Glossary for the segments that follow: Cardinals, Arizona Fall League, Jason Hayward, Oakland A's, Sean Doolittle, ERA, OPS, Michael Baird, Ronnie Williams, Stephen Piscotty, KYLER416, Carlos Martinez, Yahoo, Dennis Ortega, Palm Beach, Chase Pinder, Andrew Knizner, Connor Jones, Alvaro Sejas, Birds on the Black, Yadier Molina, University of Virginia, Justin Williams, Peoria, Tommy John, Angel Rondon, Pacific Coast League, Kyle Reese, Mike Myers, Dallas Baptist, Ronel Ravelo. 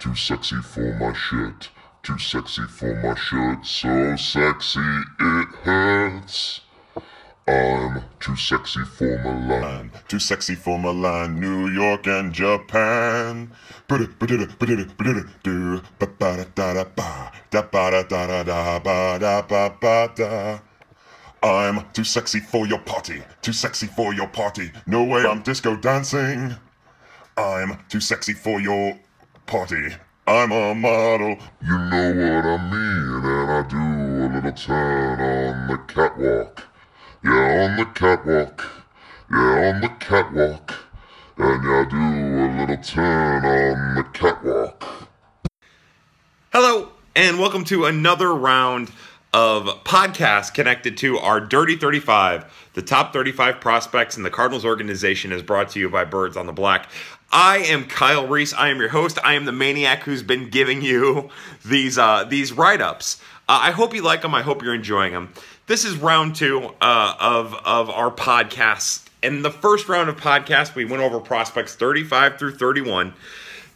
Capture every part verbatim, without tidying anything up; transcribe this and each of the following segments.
Too sexy for my shirt, too sexy for my shirt, so sexy it hurts. I'm too sexy for Milan, too sexy for Milan, New York and Japan. I'm too sexy for your party, too sexy for your party, no way I'm disco dancing. I'm too sexy for your party, I'm a model. You know what I mean, and I do a little turn on the catwalk. Yeah, on the catwalk. Yeah, on the catwalk. And yeah, I do a little turn on the catwalk. Hello, and welcome to another round of podcasts connected to our Dirty thirty-five. The top thirty-five prospects in the Cardinals organization is brought to you by Birds on the Black. I am Kyle Reese. I am your host. I am the maniac who's been giving you these uh, these write-ups. Uh, I hope you like them. I hope you're enjoying them. This is round two uh, of, of our podcast. In the first round of podcast, we went over prospects thirty-five through thirty-one.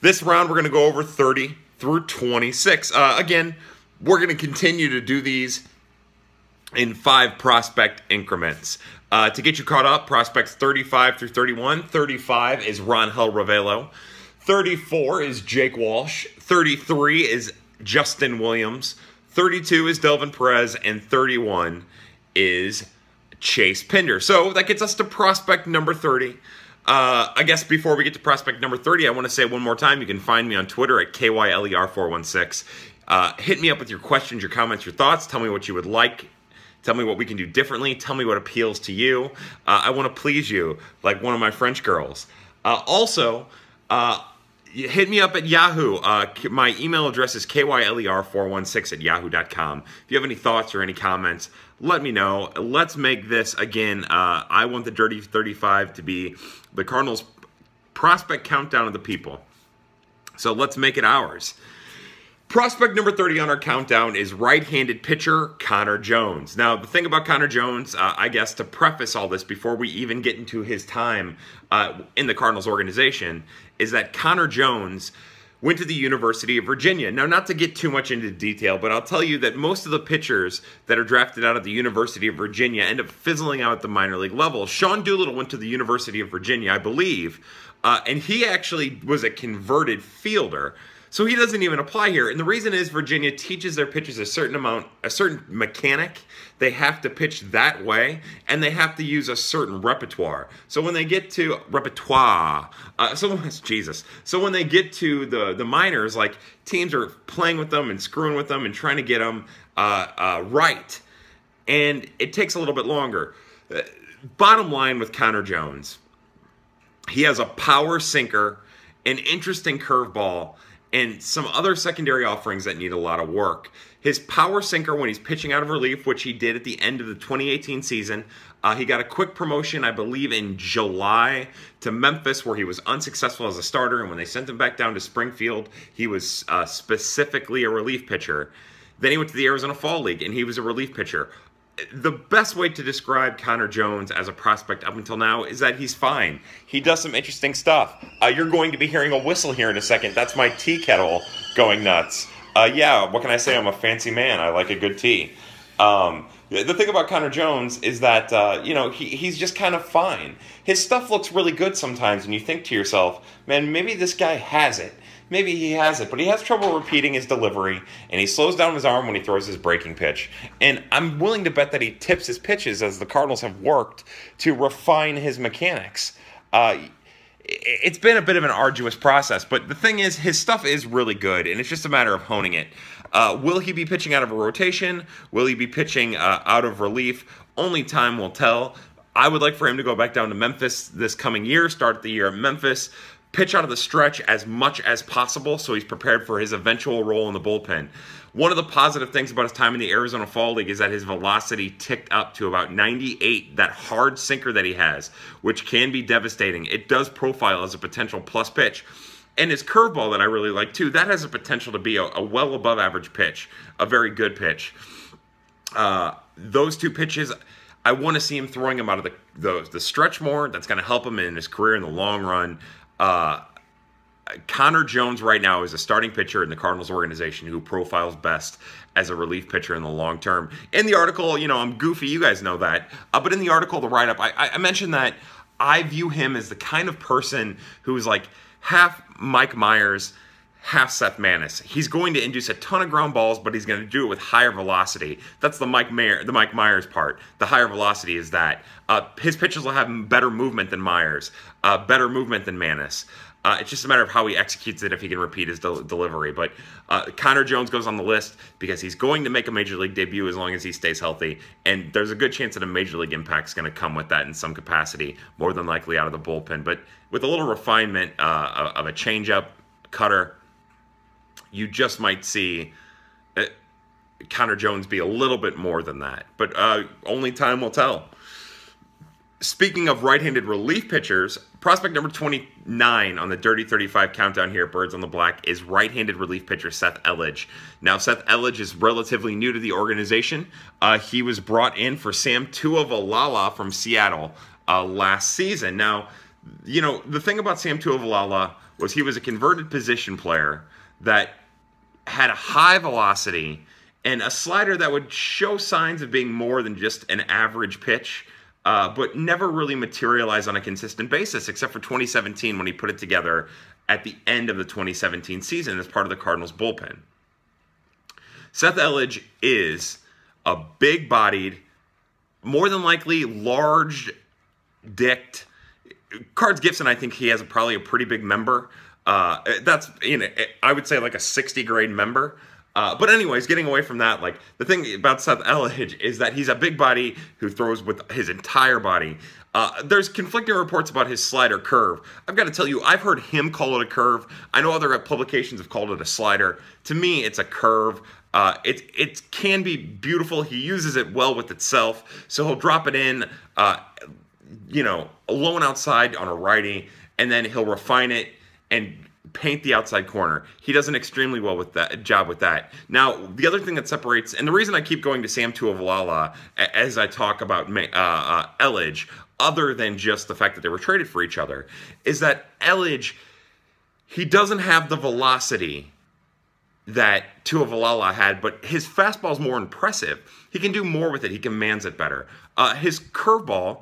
This round, we're going to go over thirty through twenty-six. Uh, again, we're going to continue to do these in five prospect increments. Uh, to get you caught up, prospects thirty-five through thirty-one. thirty-five is Ronel Ravelo. thirty-four is Jake Walsh. thirty-three is Justin Williams. thirty-two is Delvin Perez. And thirty-one is Chase Pinder. So that gets us to prospect number thirty. Uh, I guess before we get to prospect number thirty, I want to say one more time, you can find me on Twitter at K Y L E R four one six. Uh, hit me up with your questions, your comments, your thoughts. Tell me what you would like. Tell me what we can do differently. Tell me what appeals to you. Uh, I want to please you, like one of my French girls. Uh, also, uh, hit me up at Yahoo. Uh, my email address is K Y L E R four one six at yahoo dot com. If you have any thoughts or any comments, let me know. Let's make this, again, uh, I want the Dirty thirty-five to be the Cardinals' prospect countdown of the people. So let's make it ours. Prospect number thirty on our countdown is right-handed pitcher Connor Jones. Now, the thing about Connor Jones, uh, I guess to preface all this before we even get into his time uh, in the Cardinals organization, is that Connor Jones went to the University of Virginia. Now, not to get too much into detail, but I'll tell you that most of the pitchers that are drafted out of the University of Virginia end up fizzling out at the minor league level. Sean Doolittle went to the University of Virginia, I believe, uh, and he actually was a converted fielder. So he doesn't even apply here. And the reason is Virginia teaches their pitchers a certain amount, a certain mechanic. They have to pitch that way, and they have to use a certain repertoire. So when they get to repertoire, uh, so Jesus. So when they get to the, the minors, like teams are playing with them and screwing with them and trying to get them uh, uh, right. And it takes a little bit longer. Uh, bottom line with Connor Jones, he has a power sinker, an interesting curveball, and some other secondary offerings that need a lot of work. His power sinker when he's pitching out of relief, which he did at the end of the twenty eighteen season, uh, he got a quick promotion, I believe, in July to Memphis, where he was unsuccessful as a starter. And when they sent him back down to Springfield, he was uh, specifically a relief pitcher. Then he went to the Arizona Fall League, and he was a relief pitcher. The best way to describe Connor Jones as a prospect up until now is that he's fine. He does some interesting stuff. Uh, you're going to be hearing a whistle here in a second. That's my tea kettle going nuts. Uh, yeah, what can I say? I'm a fancy man. I like a good tea. Um, the thing about Connor Jones is that, uh, you know, he, he's just kind of fine. His stuff looks really good sometimes, and you think to yourself, man, maybe this guy has it. Maybe he has it, but he has trouble repeating his delivery, and he slows down his arm when he throws his breaking pitch. And I'm willing to bet that he tips his pitches, as the Cardinals have worked to refine his mechanics. Uh, it's been a bit of an arduous process, but the thing is, his stuff is really good, and it's just a matter of honing it. Uh, will he be pitching out of a rotation? Will he be pitching uh, out of relief? Only time will tell. I would like for him to go back down to Memphis this coming year, start the year at Memphis, pitch out of the stretch as much as possible so he's prepared for his eventual role in the bullpen. One of the positive things about his time in the Arizona Fall League is that his velocity ticked up to about ninety-eight, that hard sinker that he has, which can be devastating. It does profile as a potential plus pitch. And his curveball that I really like too, that has a potential to be a, a well above average pitch, a very good pitch. Uh, those two pitches, I want to see him throwing them out of the, the, the stretch more. That's going to help him in his career in the long run. Uh, Connor Jones right now is a starting pitcher in the Cardinals organization who profiles best as a relief pitcher in the long term. In the article, you know, I'm goofy, you guys know that. Uh, but in the article, the write-up, I, I mentioned that I view him as the kind of person who is like half Mike Myers, half Seth Manis. He's going to induce a ton of ground balls, but he's going to do it with higher velocity. That's the Mike Mayer, the Mike Myers part. The higher velocity is that. Uh, his pitches will have better movement than Myers, uh, better movement than Manis. Uh, it's just a matter of how he executes it, if he can repeat his del- delivery. But uh, Connor Jones goes on the list because he's going to make a Major League debut as long as he stays healthy. And there's a good chance that a Major League impact is going to come with that in some capacity, more than likely out of the bullpen. But with a little refinement uh, of a changeup, cutter, you just might see uh, Connor Jones be a little bit more than that. But uh, only time will tell. Speaking of right-handed relief pitchers, prospect number twenty-nine on the Dirty thirty-five countdown here at Birds on the Black is right-handed relief pitcher Seth Elledge. Now, Seth Elledge is relatively new to the organization. Uh, he was brought in for Sam Tuivailala from Seattle uh, last season. Now, you know, the thing about Sam Tuivailala was he was a converted position player that had a high velocity and a slider that would show signs of being more than just an average pitch. Uh, but never really materialized on a consistent basis, except for twenty seventeen when he put it together at the end of the twenty seventeen season as part of the Cardinals bullpen. Seth Elledge is a big-bodied, more than likely large-dicked. Cards Gibson, I think he has a, probably a pretty big member. Uh, that's, you know, I would say like a sixty-grade member. Uh, but anyways, getting away from that, like the thing about Seth Elledge is that he's a big body who throws with his entire body. Uh, there's conflicting reports about his slider curve. I've got to tell you, I've heard him call it a curve. I know other publications have called it a slider. To me, it's a curve. Uh, it, it can be beautiful. He uses it well with itself. So he'll drop it in, uh, you know, low and outside on a righty, and then he'll refine it and paint the outside corner. He does an extremely well with that job with that. Now, the other thing that separates, and the reason I keep going to Sam Tuivailala as I talk about uh, uh, Elledge, other than just the fact that they were traded for each other, is that Elledge, he doesn't have the velocity that Tuivailala had, but his fastball is more impressive. He can do more with it. He commands it better. Uh, his curveball,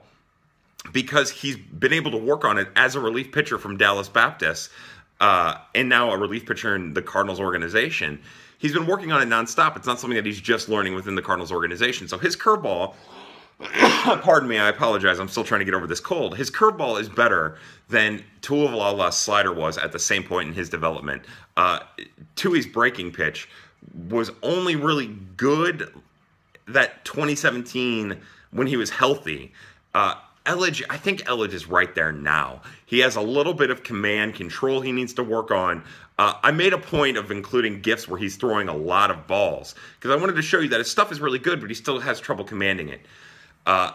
because he's been able to work on it as a relief pitcher from Dallas Baptist, Uh, and now a relief pitcher in the Cardinals organization, he's been working on it nonstop. It's not something that he's just learning within the Cardinals organization. So his curveball, pardon me, I apologize. I'm still trying to get over this cold. His curveball is better than Tuivailala's slider was at the same point in his development. Uh, Tui's breaking pitch was only really good that twenty seventeen when he was healthy. Uh, Elledge, I think Elledge is right there now. He has a little bit of command, control he needs to work on. Uh, I made a point of including gifs where he's throwing a lot of balls because I wanted to show you that his stuff is really good, but he still has trouble commanding it. Uh,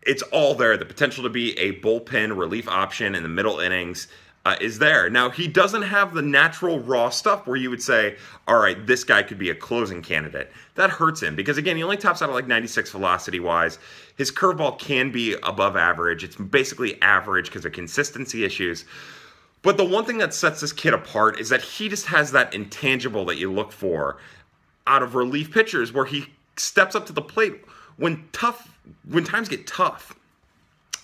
it's all there. The potential to be a bullpen relief option in the middle innings uh, is there. Now, he doesn't have the natural raw stuff where you would say, all right, this guy could be a closing candidate. That hurts him because, again, he only tops out at like ninety-six velocity-wise. His curveball can be above average. It's basically average because of consistency issues. But the one thing that sets this kid apart is that he just has that intangible that you look for out of relief pitchers where he steps up to the plate when tough, when times get tough.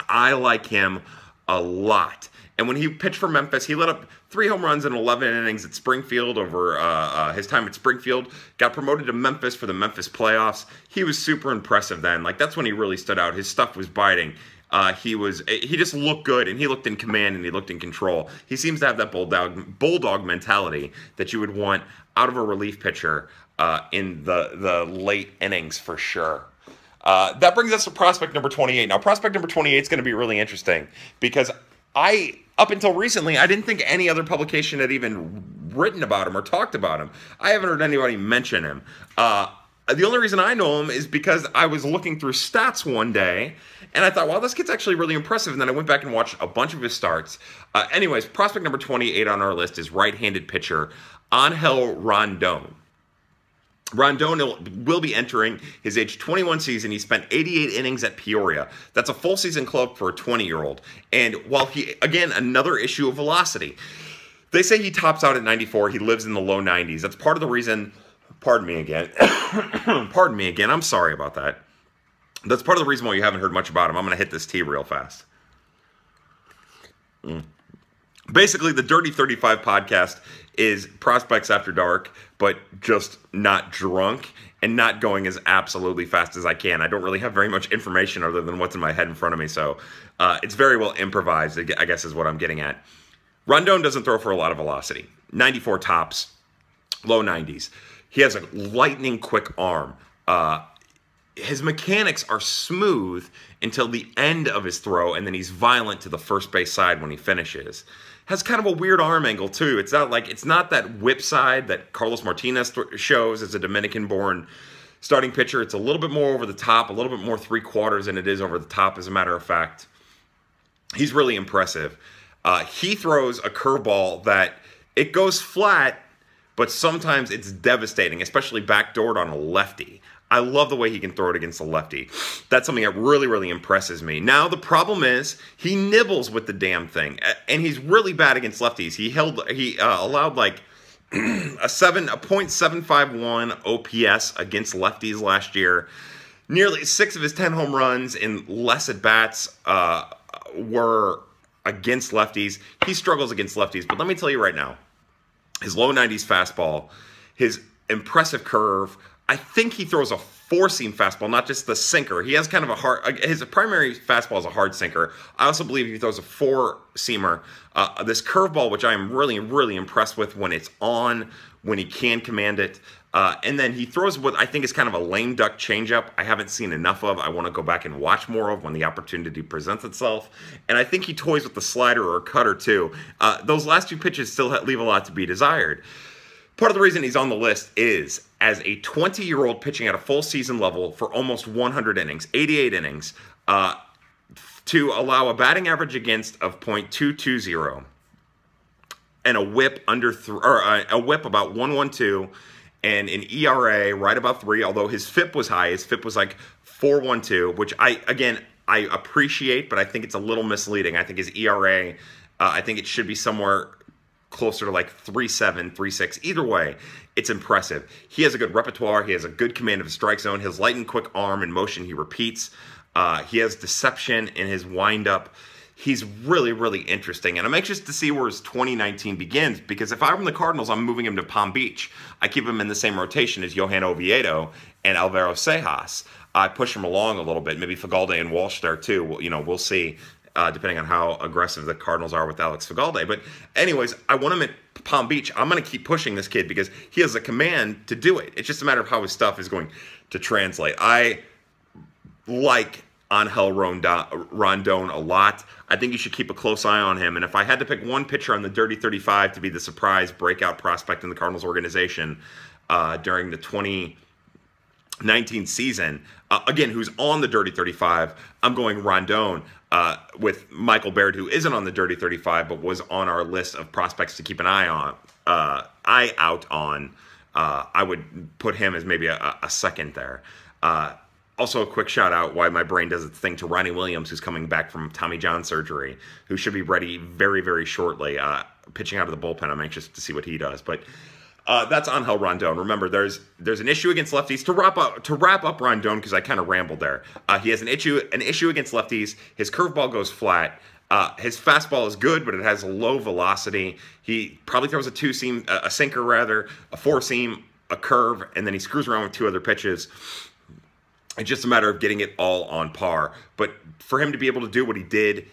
I like him a lot. And when he pitched for Memphis, he let up three home runs in eleven innings at Springfield over uh, uh, his time at Springfield. Got promoted to Memphis for the Memphis playoffs. He was super impressive then. Like, that's when he really stood out. His stuff was biting. Uh, he was he just looked good, and he looked in command, and he looked in control. He seems to have that bulldog bulldog mentality that you would want out of a relief pitcher uh, in the the late innings for sure. Uh, that brings us to prospect number twenty-eight. Now, prospect number twenty-eight is going to be really interesting because I, up until recently, I didn't think any other publication had even written about him or talked about him. I haven't heard anybody mention him. Uh, the only reason I know him is because I was looking through stats one day, and I thought, wow, this kid's actually really impressive. And then I went back and watched a bunch of his starts. Uh, anyways, prospect number twenty-eight on our list is right-handed pitcher Angel Rondon. Rondon will be entering his age twenty-one season. He spent eighty-eight innings at Peoria. That's a full season club for a twenty-year-old. And while he, again, another issue of velocity. They say he tops out at ninety-four. He lives in the low nineties. That's part of the reason. Pardon me again. Pardon me again. I'm sorry about that. That's part of the reason why you haven't heard much about him. I'm going to hit this tea real fast. Mm. Basically, the Dirty thirty-five podcast is Prospects After Dark, but just not drunk and not going as absolutely fast as I can. I don't really have very much information other than what's in my head in front of me, so uh, it's very well improvised, I guess is what I'm getting at. Rondon doesn't throw for a lot of velocity. ninety-four tops, low nineties. He has a lightning-quick arm. Uh, his mechanics are smooth until the end of his throw, and then he's violent to the first base side when he finishes. Has kind of a weird arm angle, too. It's not like it's not that whip side that Carlos Martinez th- shows as a Dominican-born starting pitcher. It's a little bit more over the top, a little bit more three-quarters than it is over the top, as a matter of fact. He's really impressive. Uh, he throws a curveball that it goes flat, but sometimes it's devastating, especially backdoored on a lefty. I love the way he can throw it against a lefty. That's something that really, really impresses me. Now, the problem is he nibbles with the damn thing, and he's really bad against lefties. He held, he uh, allowed like a seven, a point seven five one O P S against lefties last year. Nearly six of his ten home runs in less at bats uh, were against lefties. He struggles against lefties, but let me tell you right now, his low nineties fastball, his impressive curve. I think he throws a four-seam fastball, not just the sinker. He has kind of a hard – his primary fastball is a hard sinker. I also believe he throws a four-seamer. Uh, this curveball, which I am really, really impressed with when it's on, when he can command it. Uh, and then he throws what I think is kind of a lame duck changeup I haven't seen enough of. I want to go back and watch more of when the opportunity presents itself. And I think he toys with the slider or a cutter too. Uh, those last two pitches still leave a lot to be desired. Part of the reason he's on the list is as a twenty-year-old pitching at a full season level for almost one hundred innings, eighty-eight innings, uh, to allow a batting average against of point two two zero and a whip under th- or a whip about one twelve and an E R A right about three, although his F I P was high. His F I P was like four twelve, which I, again, I appreciate, but I think it's a little misleading. I think his E R A, uh, I think it should be somewhere closer to like three seven, three six. Either way, it's impressive. He has a good repertoire. He has a good command of the strike zone. His light and quick arm and motion he repeats. Uh, he has deception in his windup. He's really, really interesting. And I'm anxious to see where his twenty nineteen begins, because if I'm the Cardinals, I'm moving him to Palm Beach. I keep him in the same rotation as Johan Oviedo and Alvaro Sejas. I push him along a little bit. Maybe Figolde and Walsh there too. Well, you know, we'll see. Uh, depending on how aggressive the Cardinals are with Alex Figolde. But anyways, I want him at Palm Beach. I'm going to keep pushing this kid because he has a command to do it. It's just a matter of how his stuff is going to translate. I like Angel Rondon a lot. I think you should keep a close eye on him. And if I had to pick one pitcher on the Dirty thirty-five to be the surprise breakout prospect in the Cardinals organization uh, during the twenty nineteen season, uh, again, who's on the Dirty thirty-five, I'm going Rondon. Uh, with Michael Baird, who isn't on the Dirty thirty-five, but was on our list of prospects to keep an eye on, uh, eye out on, uh, I would put him as maybe a, a second there. Uh, also, a quick shout out, why my brain does its thing, to Ronnie Williams, who's coming back from Tommy John surgery, who should be ready very, very shortly. Uh, pitching out of the bullpen, I'm anxious to see what he does. But uh, that's Angel Rondon. Remember, there's there's an issue against lefties. To wrap up to wrap up Rondon, because I kind of rambled there. Uh, he has an issue an issue against lefties. His curveball goes flat. Uh, his fastball is good, but it has low velocity. He probably throws a two seam, a sinker rather, a four seam, a curve, and then he screws around with two other pitches. It's just a matter of getting it all on par. But for him to be able to do what he did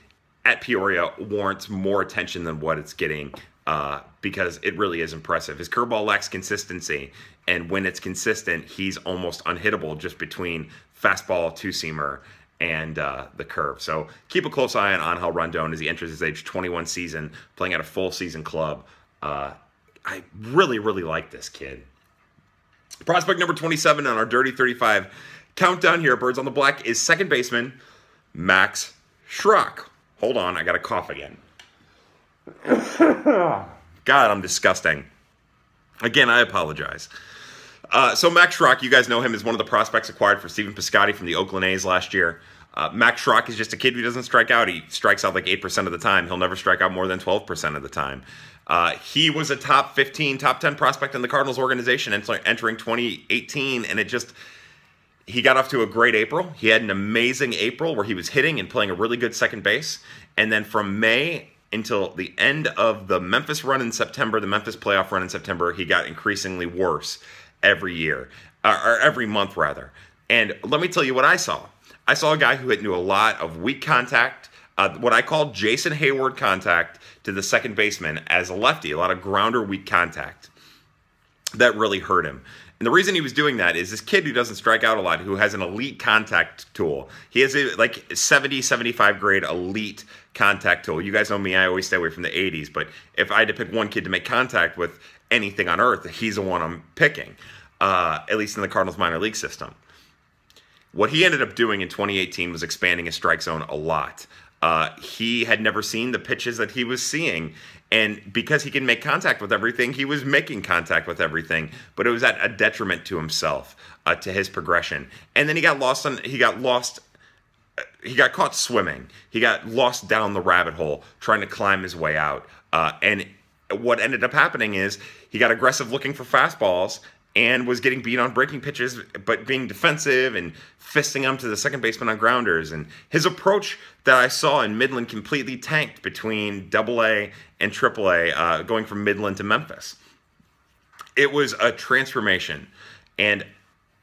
at Peoria warrants more attention than what it's getting. Uh, because it really is impressive. His curveball lacks consistency, and when it's consistent, he's almost unhittable just between fastball, two-seamer, and uh, the curve. So keep a close eye on Angel Rondon as he enters his age twenty-one season, playing at a full-season club. Uh, I really, really like this kid. Prospect number twenty-seven on our Dirty thirty-five countdown here, Birds on the Black, is second baseman Max Schrock. Hold on, I got a cough again. God, I'm disgusting. Again, I apologize. Uh, so Max Schrock, you guys know him as one of the prospects acquired for Stephen Piscotty from the Oakland A's last year. Uh, Max Schrock is just a kid who doesn't strike out. He strikes out like eight percent of the time. He'll never strike out more than twelve percent of the time. Uh, he was a top fifteen, top ten prospect in the Cardinals organization entering twenty eighteen, and it just, he got off to a great April. He had an amazing April where he was hitting and playing a really good second base. And then from May until the end of the Memphis run in September, the Memphis playoff run in September, he got increasingly worse every year, or every month rather. And let me tell you what I saw. I saw a guy who knew a lot of weak contact, uh, what I call Jason Hayward contact to the second baseman as a lefty, a lot of grounder weak contact. That really hurt him. And the reason he was doing that is this kid who doesn't strike out a lot, who has an elite contact tool. He has a, like seventy, seventy-five grade elite contact tool. You guys know me, I always stay away from the eighties, but if I had to pick one kid to make contact with anything on earth, he's the one I'm picking, uh, at least in the Cardinals minor league system. What he ended up doing in twenty eighteen was expanding his strike zone a lot. Uh, he had never seen the pitches that he was seeing. And because he can make contact with everything, he was making contact with everything. But it was at a detriment to himself, uh, to his progression. And then he got lost on, he got lost. He got caught swimming. He got lost down the rabbit hole trying to climb his way out. Uh, and what ended up happening is he got aggressive looking for fastballs and was getting beat on breaking pitches, but being defensive and fisting them to the second baseman on grounders. And his approach that I saw in Midland completely tanked between double A and triple A, uh, going from Midland to Memphis. It was a transformation. And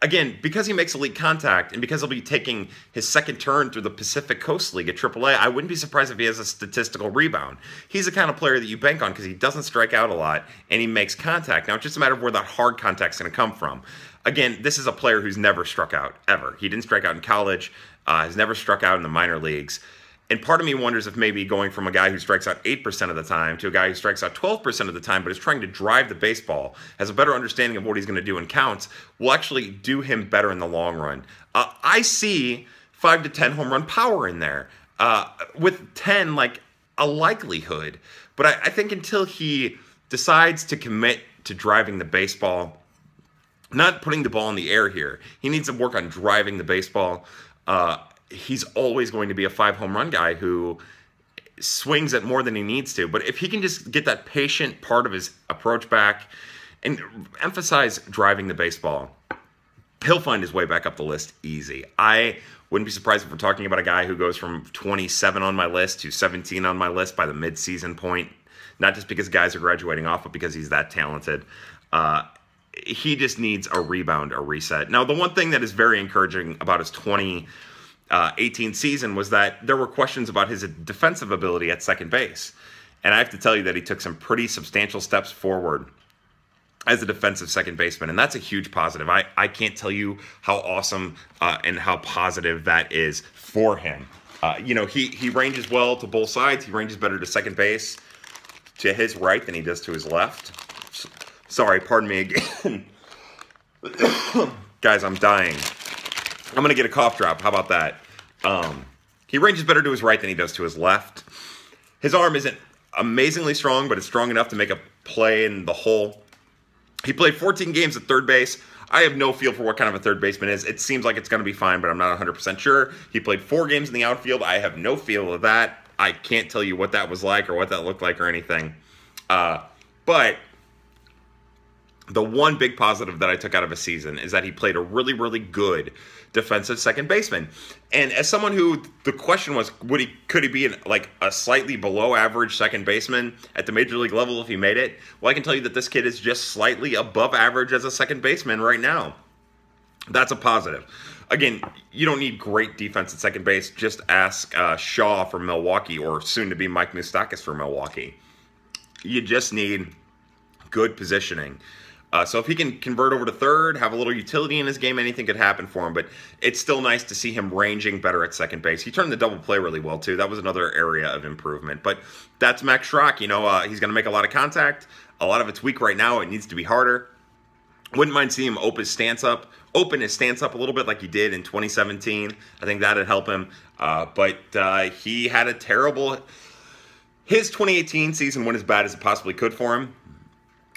again, because he makes elite contact and because he'll be taking his second turn through the Pacific Coast League at triple A, I wouldn't be surprised if he has a statistical rebound. He's the kind of player that you bank on because he doesn't strike out a lot and he makes contact. Now, it's just a matter of where that hard contact's going to come from. Again, this is a player who's never struck out, ever. He didn't strike out in college, uh, has never struck out in the minor leagues. And part of me wonders if maybe going from a guy who strikes out eight percent of the time to a guy who strikes out twelve percent of the time but is trying to drive the baseball, has a better understanding of what he's going to do in counts, will actually do him better in the long run. Uh, I see five to ten home run power in there, uh, with ten like a likelihood. But I, I think until he decides to commit to driving the baseball, not putting the ball in the air here, he needs to work on driving the baseball. Uh He's always going to be a five home run guy who swings at more than he needs to. But if he can just get that patient part of his approach back and emphasize driving the baseball, he'll find his way back up the list easy. I wouldn't be surprised if we're talking about a guy who goes from twenty-seven on my list to seventeen on my list by the midseason point, not just because guys are graduating off, but because he's that talented. Uh, he just needs a rebound, a reset. Now, the one thing that is very encouraging about his twenty eighteen season was that there were questions about his defensive ability at second base. And I have to tell you that he took some pretty substantial steps forward as a defensive second baseman. And that's a huge positive. I, I can't tell you how awesome uh, and how positive that is for him. Uh, you know, he, he ranges well to both sides. He ranges better to second base to his right than he does to his left. Sorry, pardon me again. Guys, I'm dying. I'm going to get a cough drop. How about that? Um, he ranges better to his right than he does to his left. His arm isn't amazingly strong, but it's strong enough to make a play in the hole. He played fourteen games at third base. I have no feel for what kind of a third baseman is. It seems like it's going to be fine, but I'm not one hundred percent sure. He played four games in the outfield. I have no feel of that. I can't tell you what that was like or what that looked like or anything. Uh, but... The one big positive that I took out of a season is that he played a really, really good defensive second baseman. And as someone who the question was, would he could he be an, like a slightly below average second baseman at the major league level if he made it? Well, I can tell you that this kid is just slightly above average as a second baseman right now. That's a positive. Again, you don't need great defense at second base. Just ask uh, Shaw from Milwaukee or soon-to-be Mike Moustakas for Milwaukee. You just need good positioning. Uh, so if he can convert over to third, have a little utility in his game, anything could happen for him. But it's still nice to see him ranging better at second base. He turned the double play really well, too. That was another area of improvement. But that's Max Schrock. You know, uh, he's going to make a lot of contact. A lot of it's weak right now. It needs to be harder. Wouldn't mind seeing him open his stance up, open his stance up a little bit like he did in twenty seventeen. I think that would help him. Uh, but uh, he had a terrible – his twenty eighteen season went as bad as it possibly could for him.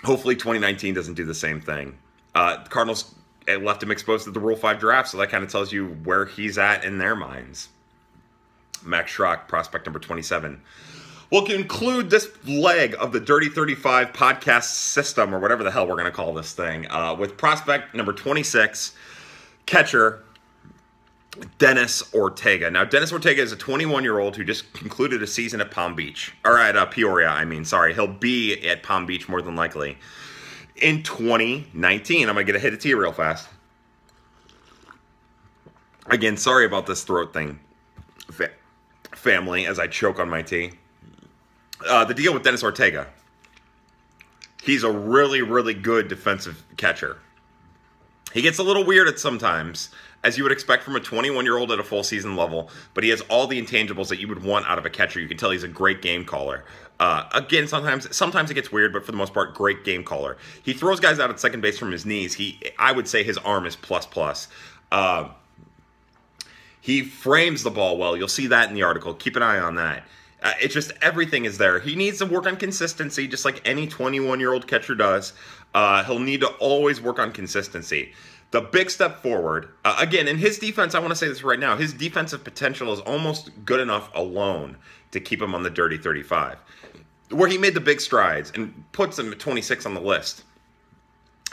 Hopefully twenty nineteen doesn't do the same thing. Uh, the Cardinals left him exposed to the Rule five draft, so that kind of tells you where he's at in their minds. Max Schrock, prospect number twenty-seven. will conclude this leg of the Dirty thirty-five podcast system, or whatever the hell we're going to call this thing, uh, with prospect number twenty-six, catcher Dennis Ortega. Now, Dennis Ortega is a twenty-one-year-old who just concluded a season at Palm Beach. Or at uh, Peoria, I mean, sorry. He'll be at Palm Beach more than likely in twenty nineteen. I'm going to get a hit of tea real fast. Again, sorry about this throat thing, Fa- family, as I choke on my tea. Uh, the deal with Dennis Ortega, he's a really, really good defensive catcher. He gets a little weird at sometimes, as you would expect from a twenty-one-year-old at a full season level, but he has all the intangibles that you would want out of a catcher. You can tell he's a great game caller. Uh, again, sometimes sometimes it gets weird, but for the most part, great game caller. He throws guys out at second base from his knees. He, I would say his arm is plus-plus. Uh, he frames the ball well. You'll see that in the article. Keep an eye on that. Uh, it's just everything is there. He needs to work on consistency, just like any twenty-one-year-old catcher does. Uh, he'll need to always work on consistency. The big step forward, uh, again, in his defense, I want to say this right now, his defensive potential is almost good enough alone to keep him on the Dirty thirty-five. Where he made the big strides and puts him at twenty-six on the list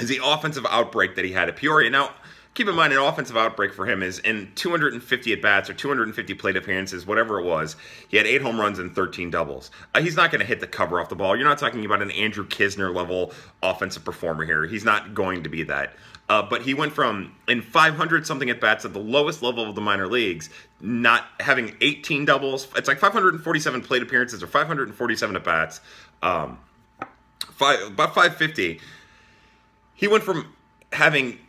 is the offensive outbreak that he had at Peoria. Now, keep in mind, an offensive outbreak for him is in two hundred fifty at-bats or two hundred fifty plate appearances, whatever it was. He had eight home runs and thirteen doubles. Uh, he's not going to hit the cover off the ball. You're not talking about an Andrew Knizner-level offensive performer here. He's not going to be that. Uh, but he went from, in five hundred something at-bats at the lowest level of the minor leagues, not having eighteen doubles. It's like five hundred forty-seven plate appearances or five hundred forty-seven at-bats, um, five, about five hundred fifty. He went from having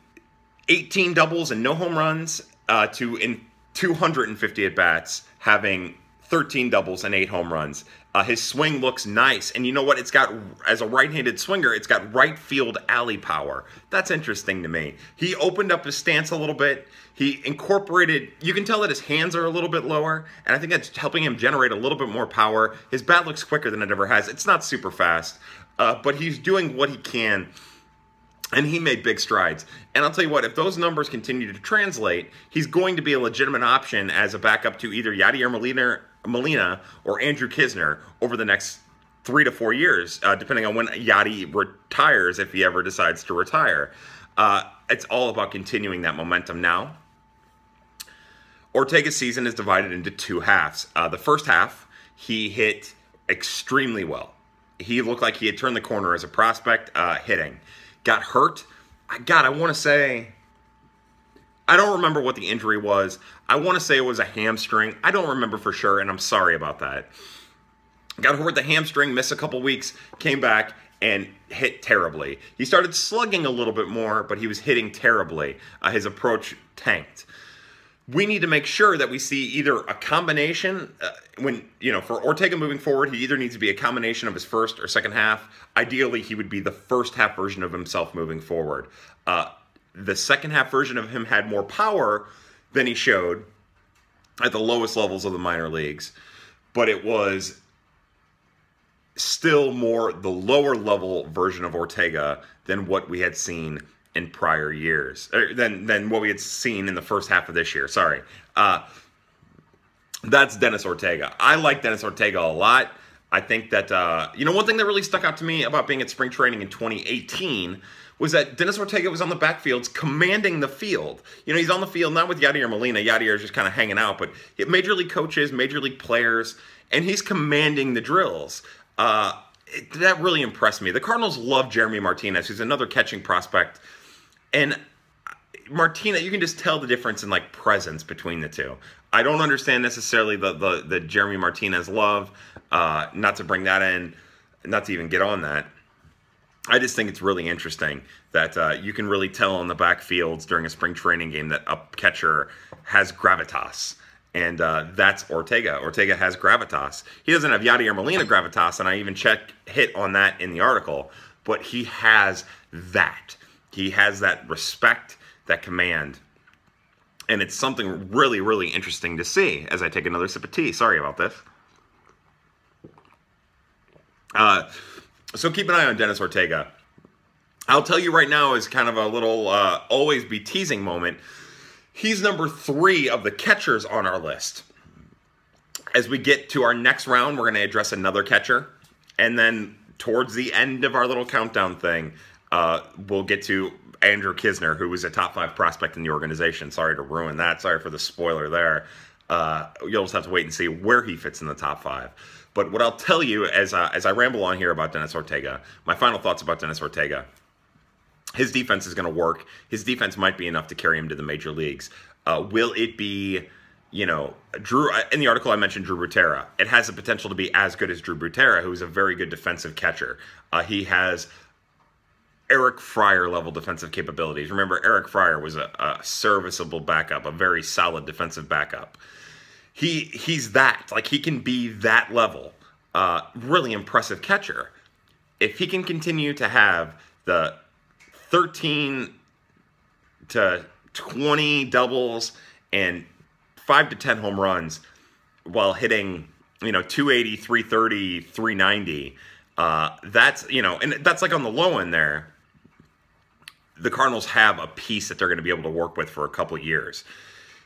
eighteen doubles and no home runs uh, to in two hundred fifty at-bats, having thirteen doubles and eight home runs. Uh, his swing looks nice. And you know what? It's got, as a right-handed swinger, it's got right field alley power. That's interesting to me. He opened up his stance a little bit. He incorporated, you can tell that his hands are a little bit lower. And I think that's helping him generate a little bit more power. His bat looks quicker than it ever has. It's not super fast, uh, but he's doing what he can. And he made big strides. And I'll tell you what, if those numbers continue to translate, he's going to be a legitimate option as a backup to either Yadier Molina, Molina or Andrew Knizner over the next three to four years, uh, depending on when Yadi retires, if he ever decides to retire. Uh, it's all about continuing that momentum now. Ortega's season is divided into two halves. Uh, the first half, he hit extremely well. He looked like he had turned the corner as a prospect uh, hitting. Got hurt. God, I want to say, I don't remember what the injury was. I want to say it was a hamstring. I don't remember for sure, and I'm sorry about that. Got hurt with the hamstring, missed a couple weeks, came back, and hit terribly. He started slugging a little bit more, but he was hitting terribly. Uh, his approach tanked. We need to make sure that we see either a combination, uh, when, you know, for Ortega moving forward, he either needs to be a combination of his first or second half. Ideally, he would be the first half version of himself moving forward. Uh, the second half version of him had more power than he showed at the lowest levels of the minor leagues, but it was still more the lower level version of Ortega than what we had seen in prior years, than than what we had seen in the first half of this year. Sorry. Uh, that's Dennis Ortega. I like Dennis Ortega a lot. I think that, uh, you know, one thing that really stuck out to me about being at spring training in twenty eighteen was that Dennis Ortega was on the backfields commanding the field. You know, he's on the field, not with Yadier Molina. Yadier is just kind of hanging out, but major league coaches, major league players, and he's commanding the drills. Uh, it, that really impressed me. The Cardinals love Jeremy Martinez, who's another catching prospect. And Martina, you can just tell the difference in, like, presence between the two. I don't understand necessarily the the, the Jeremy Martinez love, uh, not to bring that in, not to even get on that. I just think it's really interesting that uh, you can really tell on the backfields during a spring training game that a catcher has gravitas. And uh, that's Ortega. Ortega has gravitas. He doesn't have Yadier Molina gravitas, and I even check hit on that in the article. But he has that. He has that respect, that command. And it's something really, really interesting to see as I take another sip of tea. Sorry about this. Uh, so keep an eye on Dennis Ortega. I'll tell you right now is kind of a little uh, always be teasing moment. He's number three of the catchers on our list. As we get to our next round, we're going to address another catcher. And then towards the end of our little countdown thing, uh, we'll get to Andrew Knizner, who was a top five prospect in the organization. Sorry to ruin that. Sorry for the spoiler there. Uh, you'll just have to wait and see where he fits in the top five. But what I'll tell you as I, as I ramble on here about Dennis Ortega, my final thoughts about Dennis Ortega. His defense is going to work. His defense might be enough to carry him to the major leagues. Uh, will it be, you know, Drew? In the article I mentioned Drew Butera. It has the potential to be as good as Drew Butera, who is a very good defensive catcher. Uh, he has Eric Fryer level defensive capabilities. Remember, Eric Fryer was a, a serviceable backup, a very solid defensive backup. He he's that. Like, he can be that level. Uh, really impressive catcher. If he can continue to have the thirteen to twenty doubles and five to ten home runs while hitting, you know, two eighty, three thirty, three ninety. Uh, that's, you know, and that's like on the low end there. The Cardinals have a piece that they're going to be able to work with for a couple of years.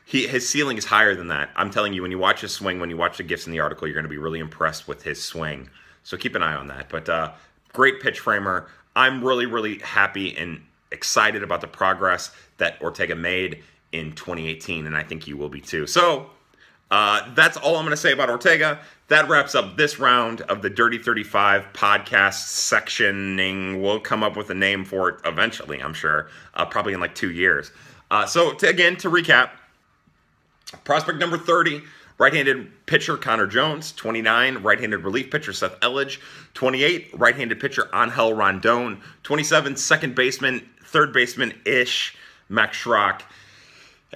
He, his ceiling is higher than that. I'm telling you, when you watch his swing, when you watch the gifts in the article, you're going to be really impressed with his swing. So keep an eye on that. But uh, great pitch framer. I'm really, really happy and excited about the progress that Ortega made in twenty eighteen, and I think you will be too. So uh, that's all I'm going to say about Ortega. That wraps up this round of the Dirty thirty-five podcast sectioning. We'll come up with a name for it eventually, I'm sure, uh, probably in like two years. Uh, so, to, again, to recap, prospect number thirty, right-handed pitcher Connor Jones, twenty-nine, right-handed relief pitcher Seth Elledge, twenty-eight, right-handed pitcher Angel Rondon, twenty-seven, second baseman, third baseman-ish Max Schrock,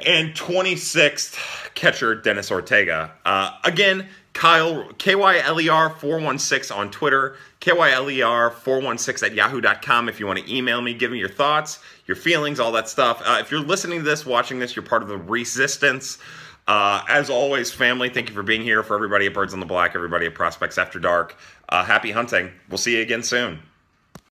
and twenty-sixth catcher Dennis Ortega. Uh, again, Kyle, K Y L E R four one six on Twitter, K Y L E R four one six at yahoo dot com if you want to email me, give me your thoughts, your feelings, all that stuff. Uh, if you're listening to this, watching this, you're part of the resistance. Uh, as always, family, thank you for being here. For everybody at Birds on the Black, everybody at Prospects After Dark, uh, happy hunting. We'll see you again soon.